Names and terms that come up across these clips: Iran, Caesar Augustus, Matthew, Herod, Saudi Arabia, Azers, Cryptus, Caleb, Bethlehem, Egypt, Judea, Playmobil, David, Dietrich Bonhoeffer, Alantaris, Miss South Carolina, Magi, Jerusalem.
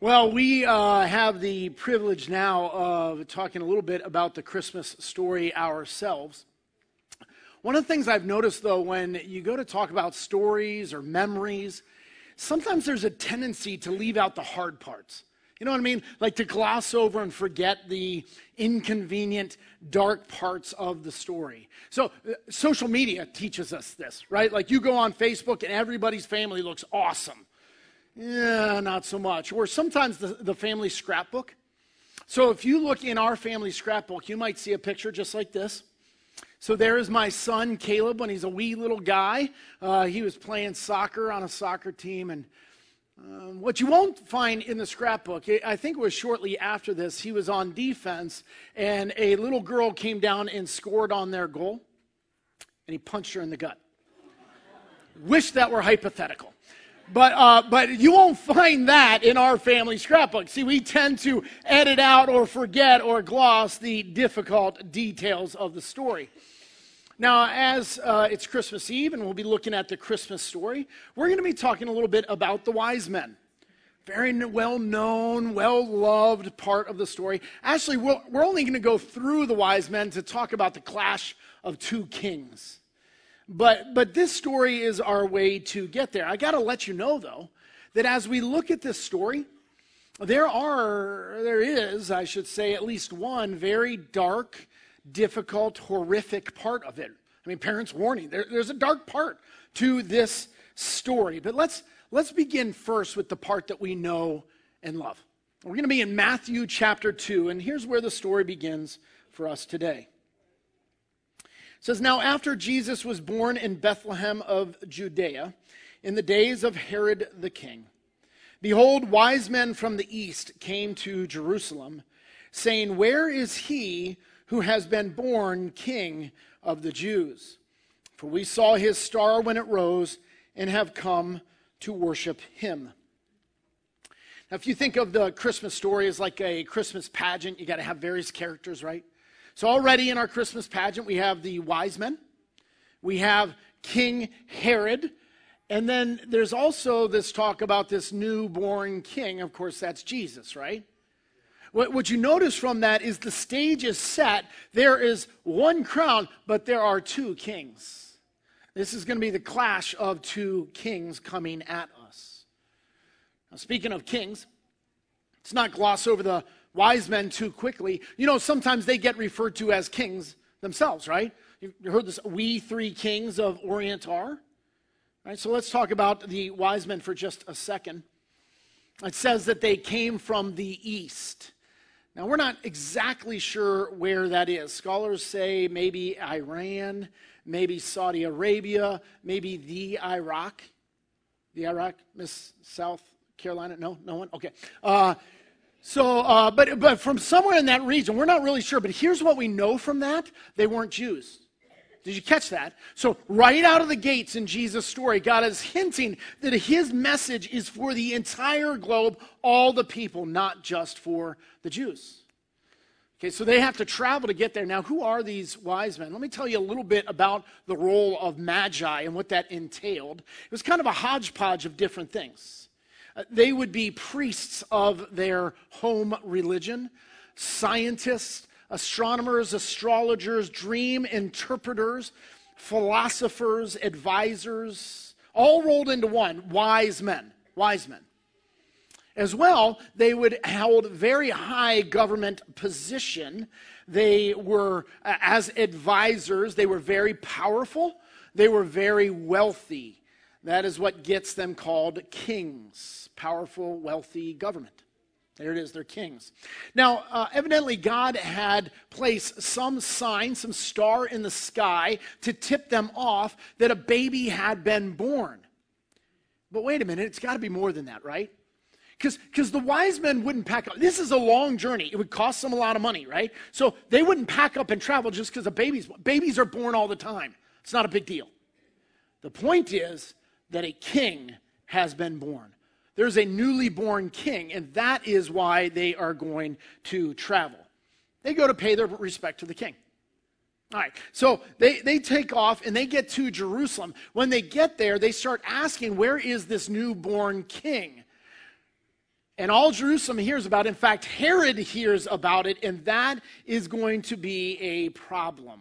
Well, we have the privilege now of talking a little bit about the Christmas story ourselves. One of the things I've noticed, though, when you go to talk about stories or memories, sometimes there's a tendency to leave out the hard parts. You know what I mean? Like to gloss over and forget the inconvenient, dark parts of the story. So social media teaches us this, right? Like you go on Facebook and everybody's family looks awesome. Yeah, not so much. Or sometimes the family scrapbook. So if you look in our family scrapbook, you might see a picture just like this. So there is my son, Caleb, when he's a wee little guy. He was playing soccer on a soccer team. And what you won't find in the scrapbook, I think it was shortly after this, he was on defense, and a little girl came down and scored on their goal, and he punched her in the gut. Wish that were hypothetical. But you won't find that in our family scrapbook. See, we tend to edit out or forget or gloss the difficult details of the story. Now, as it's Christmas Eve and we'll be looking at the Christmas story, we're going to be talking a little bit about the wise men. Very well-known, well-loved part of the story. Actually, we're only going to go through the wise men to talk about the clash of two kings. But this story is our way to get there. I got to let you know, though, that as we look at this story, there is, at least one very dark, difficult, horrific part of it. I mean, parents' warning, there's a dark part to this story. But let's begin first with the part that we know and love. We're going to be in Matthew chapter 2, and here's where the story begins for us today. It says, now after Jesus was born in Bethlehem of Judea, in the days of Herod the king, behold, wise men from the east came to Jerusalem, saying, where is he who has been born king of the Jews? For we saw his star when it rose and have come to worship him. Now, if you think of the Christmas story as like a Christmas pageant, you got to have various characters, right? So already in our Christmas pageant, we have the wise men, we have King Herod, and then there's also this talk about this newborn king. Of course, that's Jesus, right? What you notice from that is the stage is set. There is one crown, but there are two kings. This is going to be the clash of two kings coming at us. Now, speaking of kings, let's not gloss over the wise men too quickly. You know, sometimes they get referred to as kings themselves, right? You heard this, we three kings of Orient are. Right? So let's talk about the wise men for just a second. It says that they came from the east. Now, we're not exactly sure where that is. Scholars say maybe Iran, maybe Saudi Arabia, maybe Iraq. The Iraq? Miss South Carolina? No? No one? Okay. So, but from somewhere in that region, we're not really sure. But here's what we know from that. They weren't Jews. Did you catch that? So right out of the gates in Jesus' story, God is hinting that his message is for the entire globe, all the people, not just for the Jews. Okay, so they have to travel to get there. Now, who are these wise men? Let me tell you a little bit about the role of Magi and what that entailed. It was kind of a hodgepodge of different things. They would be priests of their home religion, scientists, astronomers, astrologers, dream interpreters, philosophers, advisors, all rolled into one, wise men. As well, they would hold very high government position. They were, as advisors, they were very powerful. They were very wealthy. That is what gets them called kings, powerful, wealthy government. There it is, they're kings. Now, evidently God had placed some sign, some star in the sky to tip them off that a baby had been born. But wait a minute, it's got to be more than that, right? Because the wise men wouldn't pack up. This is a long journey. It would cost them a lot of money, right? So they wouldn't pack up and travel just because of babies. Babies are born all the time. It's not a big deal. The point is that a king has been born. There's a newly born king, and that is why they are going to travel. They go to pay their respect to the king. All right, so they take off, and they get to Jerusalem. When they get there, they start asking, where is this newborn king? And all Jerusalem hears about it. In fact, Herod hears about it, and that is going to be a problem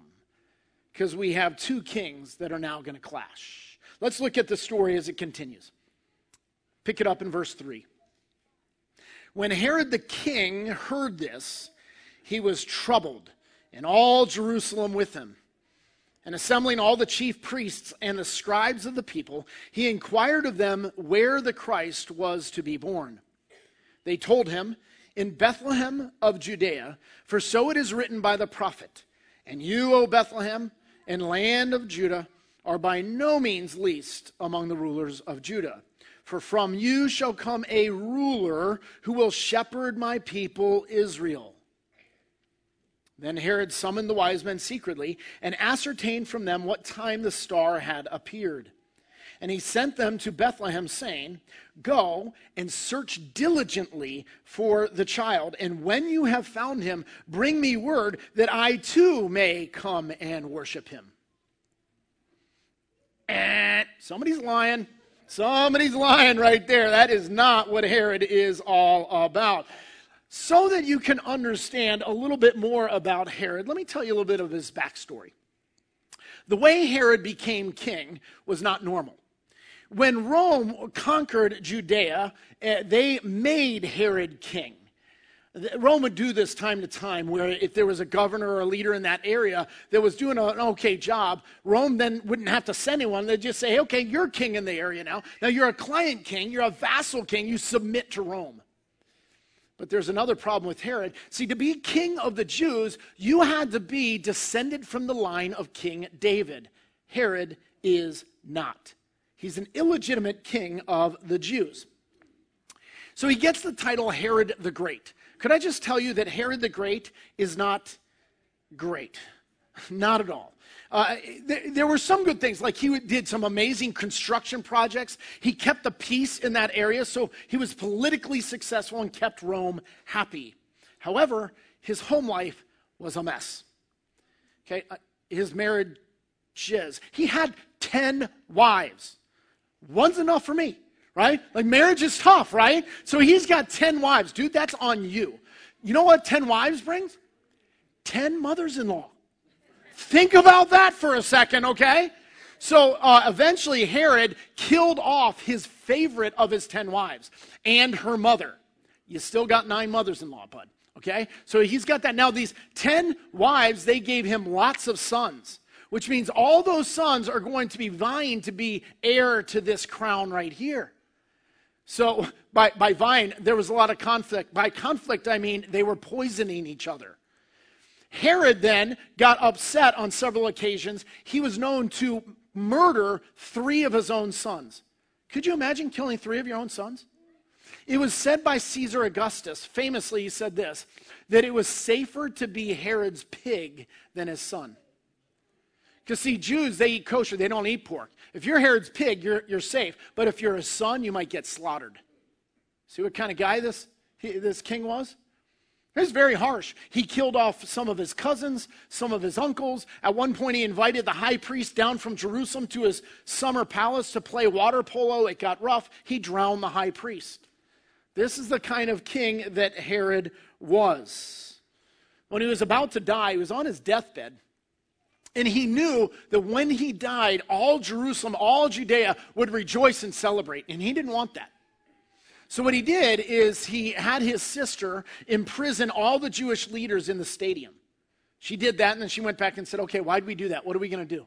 because we have two kings that are now going to clash. Let's look at the story as it continues. Pick it up in verse 3. When Herod the king heard this, he was troubled, and all Jerusalem with him. And assembling all the chief priests and the scribes of the people, he inquired of them where the Christ was to be born. They told him, "In Bethlehem of Judea, for so it is written by the prophet, and you, O Bethlehem, and land of Judah, are by no means least among the rulers of Judah. For from you shall come a ruler who will shepherd my people Israel." Then Herod summoned the wise men secretly and ascertained from them what time the star had appeared. And he sent them to Bethlehem, saying, "Go and search diligently for the child, and when you have found him, bring me word that I too may come and worship him." And somebody's lying. Somebody's lying right there. That is not what Herod is all about. So that you can understand a little bit more about Herod, let me tell you a little bit of his backstory. The way Herod became king was not normal. When Rome conquered Judea, they made Herod king. Rome would do this time to time, where if there was a governor or a leader in that area that was doing an okay job, Rome then wouldn't have to send anyone. They'd just say, "Okay, you're king in the area now. Now you're a client king, you're a vassal king, you submit to Rome." But there's another problem with Herod. See, to be king of the Jews, you had to be descended from the line of King David. Herod is not. He's an illegitimate king of the Jews. So he gets the title Herod the Great. Could I just tell you that Herod the Great is not great? Not at all. There were some good things, like he did some amazing construction projects. He kept the peace in that area, so he was politically successful and kept Rome happy. However, his home life was a mess. Okay, his marriages. He had 10 wives. One's enough for me, right? Like, marriage is tough, right? So he's got 10 wives. Dude, that's on you. You know what 10 wives brings? 10 mothers-in-law. Think about that for a second, okay? So eventually Herod killed off his favorite of his 10 wives and her mother. You still got 9 mothers-in-law, bud, okay? So he's got that. Now these 10 wives, they gave him lots of sons, which means all those sons are going to be vying to be heir to this crown right here. So by vying, there was a lot of conflict. By conflict, I mean they were poisoning each other. Herod then got upset on several occasions. He was known to murder 3 of his own sons. Could you imagine killing 3 of your own sons? It was said by Caesar Augustus, famously he said this, that it was safer to be Herod's pig than his son. Because see, Jews, they eat kosher, they don't eat pork. If you're Herod's pig, you're safe. But if you're his son, you might get slaughtered. See what kind of guy this king was? It was very harsh. He killed off some of his cousins, some of his uncles. At one point, he invited the high priest down from Jerusalem to his summer palace to play water polo. It got rough. He drowned the high priest. This is the kind of king that Herod was. When he was about to die, he was on his deathbed. And he knew that when he died, all Jerusalem, all Judea would rejoice and celebrate. And he didn't want that. So what he did is he had his sister imprison all the Jewish leaders in the stadium. She did that, and then she went back and said, "Okay, why'd we do that? What are we going to do?"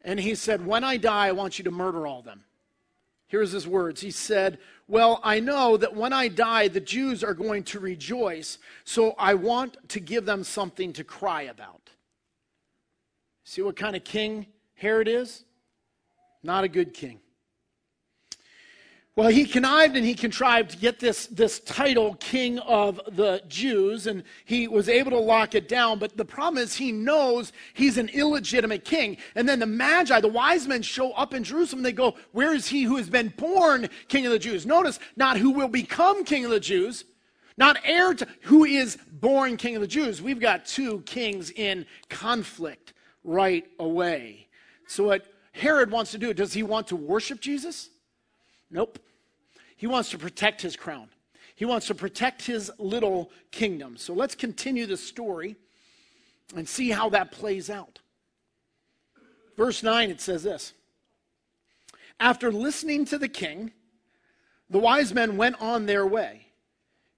And he said, "When I die, I want you to murder all of them." Here's his words. He said, "Well, I know that when I die, the Jews are going to rejoice, so I want to give them something to cry about." See what kind of king Herod is? Not a good king. Well, he connived and he contrived to get this title, King of the Jews, and he was able to lock it down. But the problem is he knows he's an illegitimate king. And then the Magi, the wise men, show up in Jerusalem. They go, "Where is he who has been born King of the Jews?" Notice, not who will become King of the Jews, not heir to, who is born King of the Jews. We've got two kings in conflict right away. So what Herod wants to do, does he want to worship Jesus? Nope. He wants to protect his crown. He wants to protect his little kingdom. So let's continue the story and see how that plays out. Verse 9, it says this. After listening to the king, the wise men went on their way.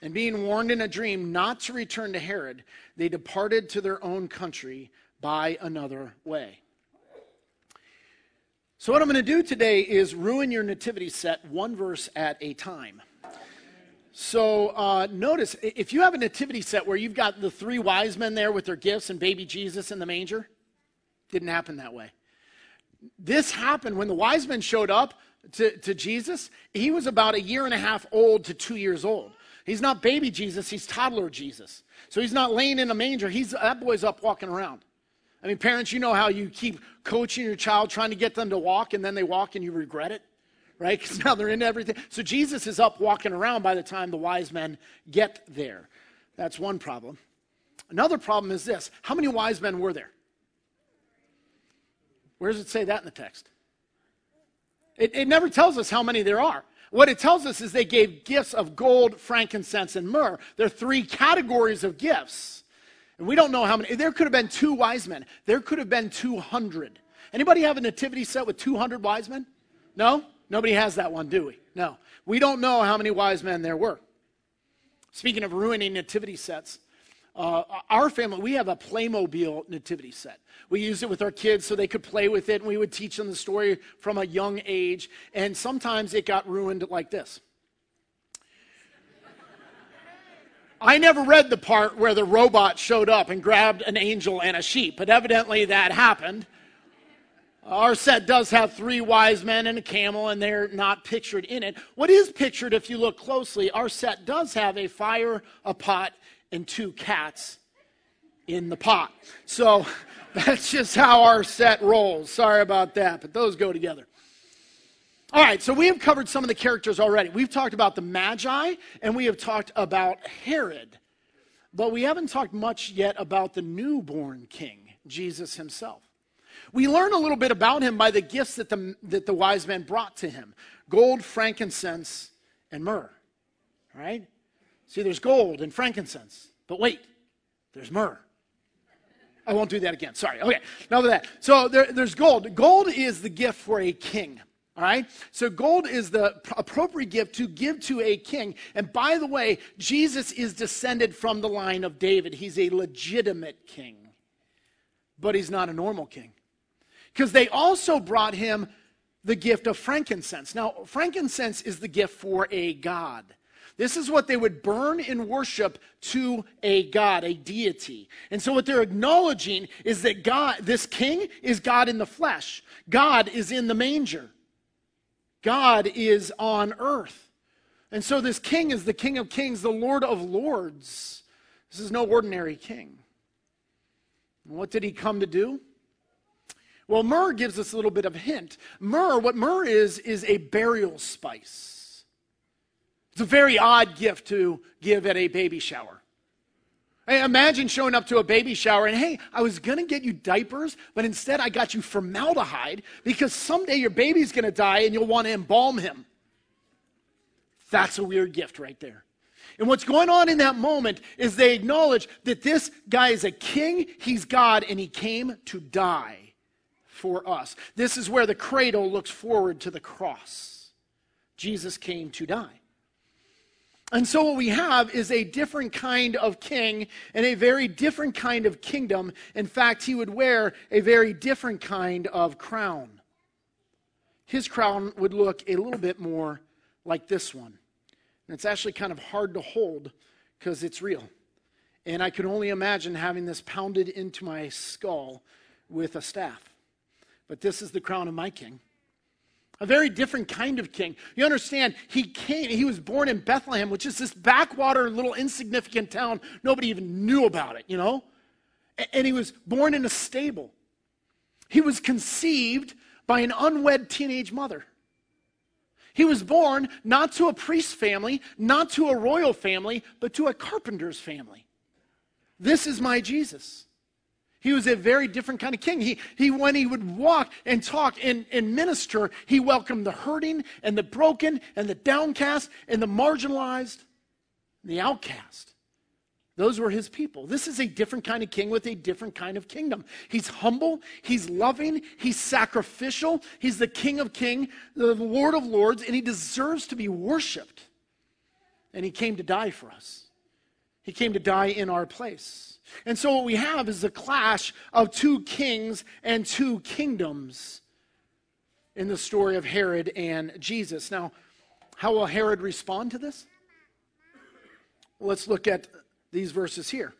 And being warned in a dream not to return to Herod, they departed to their own country by another way. So what I'm going to do today is ruin your nativity set one verse at a time. So notice, if you have a nativity set where you've got the three wise men there with their gifts and baby Jesus in the manger, didn't happen that way. This happened when the wise men showed up to Jesus. He was about 1.5 years old to 2 years old. He's not baby Jesus, he's toddler Jesus. So he's not laying in a manger. That boy's up walking around. I mean, parents, you know how you keep coaching your child, trying to get them to walk, and then they walk and you regret it, right? Because now they're into everything. So Jesus is up walking around by the time the wise men get there. That's one problem. Another problem is this. How many wise men were there? Where does it say that in the text? It never tells us how many there are. What it tells us is they gave gifts of gold, frankincense, and myrrh. There are three categories of gifts. And we don't know how many. There could have been 2 wise men. There could have been 200. Anybody have a nativity set with 200 wise men? No? Nobody has that one, do we? No. We don't know how many wise men there were. Speaking of ruining nativity sets, our family, we have a Playmobil nativity set. We used it with our kids so they could play with it, and we would teach them the story from a young age, and sometimes it got ruined like this. I never read the part where the robot showed up and grabbed an angel and a sheep, but evidently that happened. Our set does have 3 wise men and a camel, and they're not pictured in it. What is pictured, if you look closely, our set does have a fire, a pot, and 2 cats in the pot. So that's just how our set rolls. Sorry about that, but those go together. All right, so we have covered some of the characters already. We've talked about the Magi, and we have talked about Herod. But we haven't talked much yet about the newborn king, Jesus himself. We learn a little bit about him by the gifts that the wise men brought to him. Gold, frankincense, and myrrh. All right? See, there's gold and frankincense, but wait, there's myrrh. I won't do that again. Sorry. Okay, enough of that. So there's gold. Gold is the gift for a king, all right? So gold is the appropriate gift to give to a king. And by the way, Jesus is descended from the line of David. He's a legitimate king, but he's not a normal king because they also brought him the gift of frankincense. Now, frankincense is the gift for a god. This is what they would burn in worship to a god, a deity. And so what they're acknowledging is that God, this king, is God in the flesh. God is in the manger. God is on earth. And so this king is the King of Kings, the Lord of Lords. This is no ordinary king. And what did he come to do? Well, myrrh gives us a little bit of a hint. What myrrh is a burial spice. It's a very odd gift to give at a baby shower. Hey, imagine showing up to a baby shower and, hey, I was going to get you diapers, but instead I got you formaldehyde because someday your baby's going to die and you'll want to embalm him. That's a weird gift right there. And what's going on in that moment is they acknowledge that this guy is a king, he's God, and he came to die for us. This is where the cradle looks forward to the cross. Jesus came to die. And so what we have is a different kind of king and a very different kind of kingdom. In fact, he would wear a very different kind of crown. His crown would look a little bit more like this one. And it's actually kind of hard to hold because it's real. And I could only imagine having this pounded into my skull with a staff. But this is the crown of my king. A very different kind of king. You understand, he was born in Bethlehem, which is this backwater little insignificant town. Nobody even knew about it, you know? and he was born in a stable. He was conceived by an unwed teenage mother. He was born not to a priest's family, not to a royal family, but to a carpenter's family. This is my Jesus. He was a very different kind of king. He when he would walk and talk and minister, he welcomed the hurting and the broken and the downcast and the marginalized and the outcast. Those were his people. This is a different kind of king with a different kind of kingdom. He's humble. He's loving. He's sacrificial. He's the King of Kings, the Lord of Lords, and he deserves to be worshipped. And he came to die for us. He came to die in our place. And so what we have is the clash of two kings and two kingdoms in the story of Herod and Jesus. Now, how will Herod respond to this? Let's look at these verses here.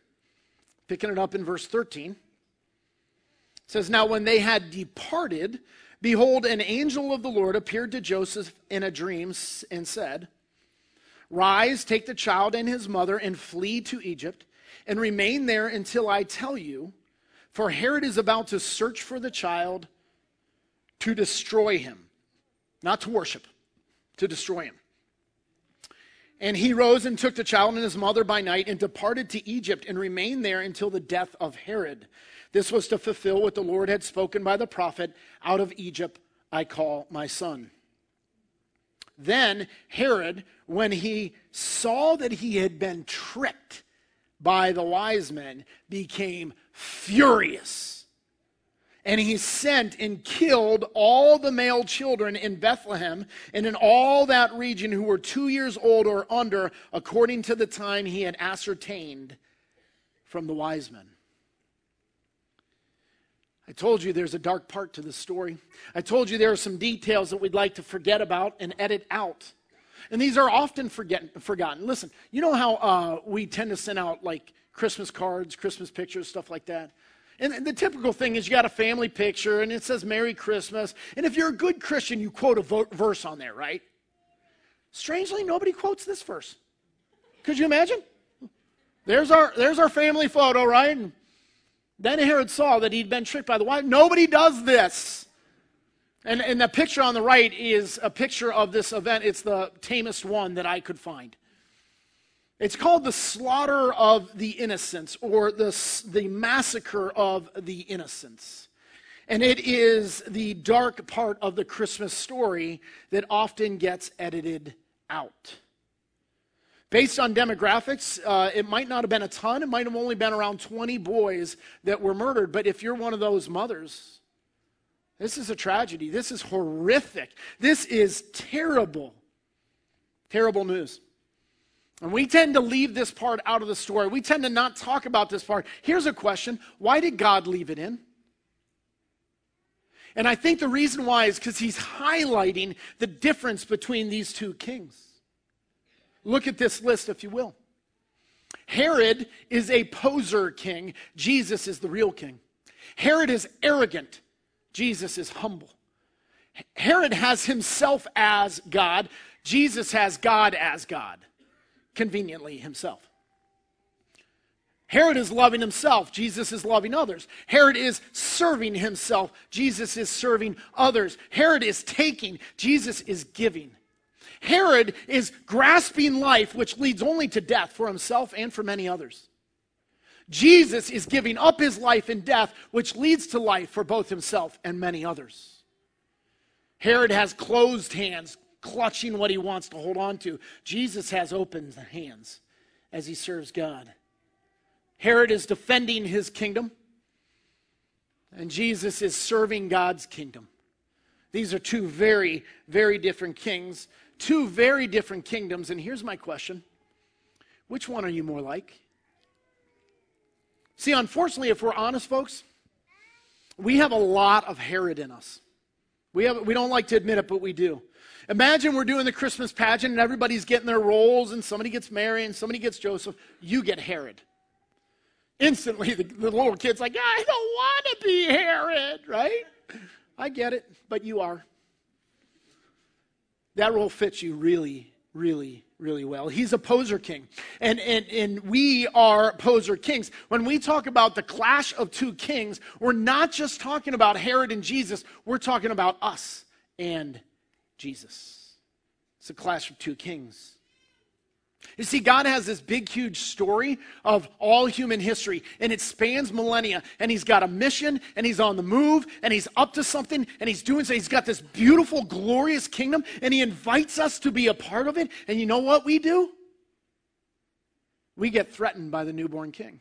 Picking it up in verse 13. It says, "Now when they had departed, behold, an angel of the Lord appeared to Joseph in a dream and said, 'Rise, take the child and his mother and flee to Egypt, and remain there until I tell you, for Herod is about to search for the child to destroy him.'" Not to worship, to destroy him. "And he rose and took the child and his mother by night and departed to Egypt and remained there until the death of Herod. This was to fulfill what the Lord had spoken by the prophet, 'Out of Egypt I call my son.' Then Herod, when he saw that he had been tricked by the wise men, became furious. And he sent and killed all the male children in Bethlehem and in all that region who were 2 years old or under, according to the time he had ascertained from the wise men." I told you there's a dark part to this story. I told you there are some details that we'd like to forget about and edit out. And these are often forgotten. Listen, you know how we tend to send out like Christmas cards, Christmas pictures, stuff like that? And the typical thing is you got a family picture and it says Merry Christmas. And if you're a good Christian, you quote a verse on there, right? Strangely, nobody quotes this verse. Could you imagine? There's our family photo, right? And then Herod saw that he'd been tricked by the wise. Nobody does this. And the picture on the right is a picture of this event. It's the tamest one that I could find. It's called the slaughter of the innocents, or the massacre of the innocents. And it is the dark part of the Christmas story that often gets edited out. Based on demographics, it might not have been a ton. It might have only been around 20 boys that were murdered. But if you're one of those mothers, this is a tragedy. This is horrific. This is terrible, terrible news. And we tend to leave this part out of the story. We tend to not talk about this part. Here's a question. Why did God leave it in? And I think the reason why is because he's highlighting the difference between these two kings. Look at this list, if you will. Herod is a poser king. Jesus is the real king. Herod is arrogant. Jesus is humble. Herod has himself as God. Jesus has God as God. Conveniently himself. Herod is loving himself. Jesus is loving others. Herod is serving himself. Jesus is serving others. Herod is taking. Jesus is giving. Herod is grasping life, which leads only to death for himself and for many others. Jesus is giving up his life in death, which leads to life for both himself and many others. Herod has closed hands, clutching what he wants to hold on to. Jesus has open hands as he serves God. Herod is defending his kingdom, and Jesus is serving God's kingdom. These are two very, very different kings, two very different kingdoms, and here's my question. Which one are you more like? See, unfortunately, if we're honest, folks, we have a lot of Herod in us. We don't like to admit it, but we do. Imagine we're doing the Christmas pageant and everybody's getting their roles and somebody gets Mary and somebody gets Joseph. You get Herod. Instantly, the little kid's like, I don't want to be Herod, right? I get it, but you are. That role fits you really, really, really well. He's a poser king. And we are poser kings. When we talk about the clash of two kings, we're not just talking about Herod and Jesus. We're talking about us and Jesus. It's a clash of two kings. You see, God has this big, huge story of all human history, and it spans millennia, and he's got a mission, and he's on the move, and he's up to something, and he's doing so. He's got this beautiful, glorious kingdom, and he invites us to be a part of it, and you know what we do? We get threatened by the newborn king.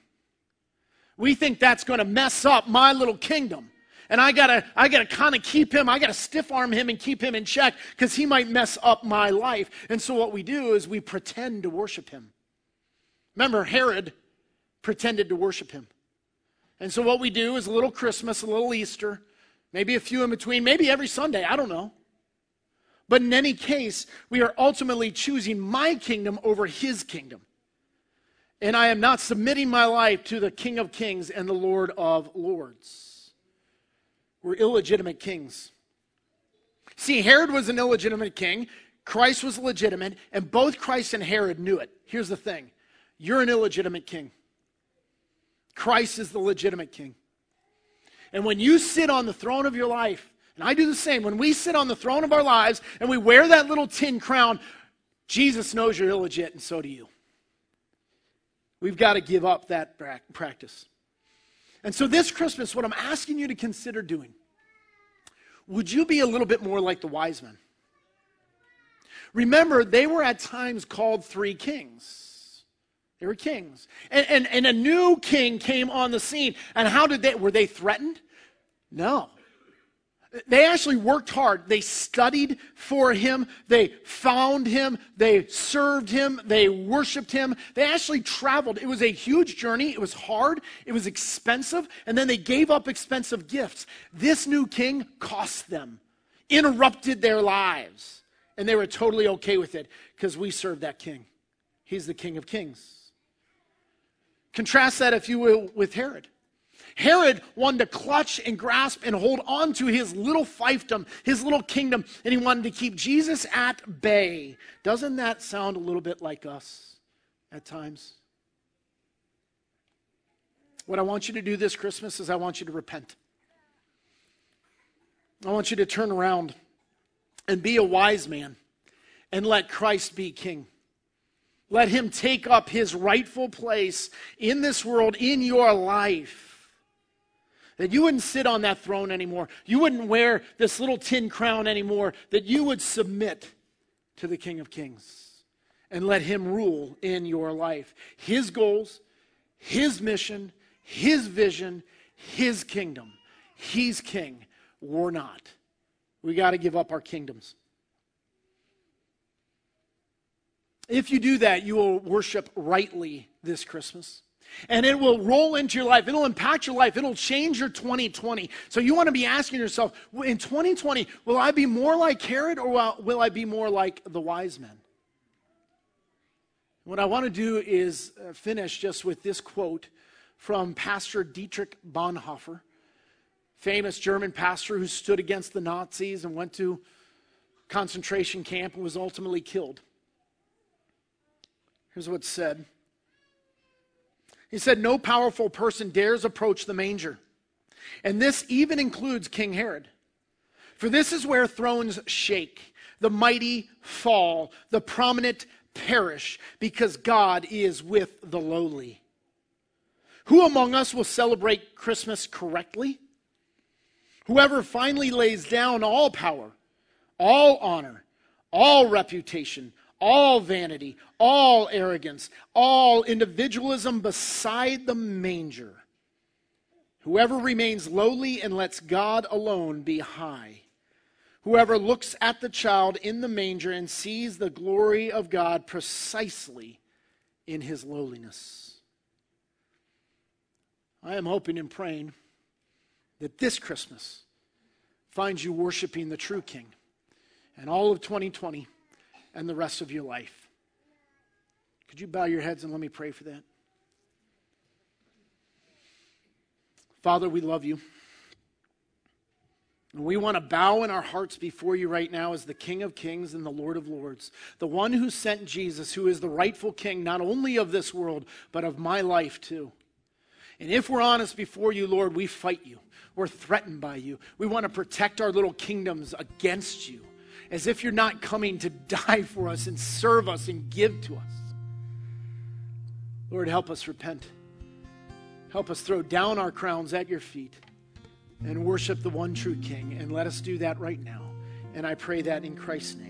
We think that's going to mess up my little kingdom, and I gotta kind of keep him, I gotta stiff arm him and keep him in check because he might mess up my life. And so what we do is we pretend to worship him. Remember, Herod pretended to worship him. And so what we do is a little Christmas, a little Easter, maybe a few in between, maybe every Sunday, I don't know. But in any case, we are ultimately choosing my kingdom over his kingdom. And I am not submitting my life to the King of Kings and the Lord of Lords. We're illegitimate kings. See, Herod was an illegitimate king. Christ was legitimate. And both Christ and Herod knew it. Here's the thing. You're an illegitimate king. Christ is the legitimate king. And when you sit on the throne of your life, and I do the same, when we sit on the throne of our lives and we wear that little tin crown, Jesus knows you're illegit and so do you. We've got to give up that practice. And so this Christmas, what I'm asking you to consider doing, would you be a little bit more like the wise men? Remember, they were at times called three kings. They were kings. And a new king came on the scene. And how did they, were they threatened? No. They actually worked hard. They studied for him. They found him. They served him. They worshiped him. They actually traveled. It was a huge journey. It was hard. It was expensive. And then they gave up expensive gifts. This new king cost them, interrupted their lives. And they were totally okay with it because we serve that king. He's the King of Kings. Contrast that, if you will, with Herod. Herod wanted to clutch and grasp and hold on to his little fiefdom, his little kingdom, and he wanted to keep Jesus at bay. Doesn't that sound a little bit like us at times? What I want you to do this Christmas is I want you to repent. I want you to turn around and be a wise man and let Christ be king. Let him take up his rightful place in this world, in your life. That you wouldn't sit on that throne anymore. You wouldn't wear this little tin crown anymore. That you would submit to the King of Kings and let him rule in your life. His goals, his mission, his vision, his kingdom. He's king. We're not. We got to give up our kingdoms. If you do that, you will worship rightly this Christmas. And it will roll into your life. It'll impact your life. It'll change your 2020. So you want to be asking yourself, in 2020, will I be more like Herod or will I be more like the wise men? What I want to do is finish just with this quote from Pastor Dietrich Bonhoeffer, famous German pastor who stood against the Nazis and went to concentration camp and was ultimately killed. Here's what's said. He said, "No powerful person dares approach the manger. And this even includes King Herod. For this is where thrones shake, the mighty fall, the prominent perish, because God is with the lowly. Who among us will celebrate Christmas correctly? Whoever finally lays down all power, all honor, all reputation, all vanity, all arrogance, all individualism beside the manger. Whoever remains lowly and lets God alone be high. Whoever looks at the child in the manger and sees the glory of God precisely in his lowliness." I am hoping and praying that this Christmas finds you worshiping the true King, and all of 2020 and the rest of your life. Could you bow your heads and let me pray for that? Father, we love you. And we want to bow in our hearts before you right now as the King of Kings and the Lord of Lords, the one who sent Jesus, who is the rightful king, not only of this world, but of my life too. And if we're honest before you, Lord, we fight you. We're threatened by you. We want to protect our little kingdoms against you, as if you're not coming to die for us and serve us and give to us. Lord, help us repent. Help us throw down our crowns at your feet and worship the one true King. And let us do that right now. And I pray that in Christ's name.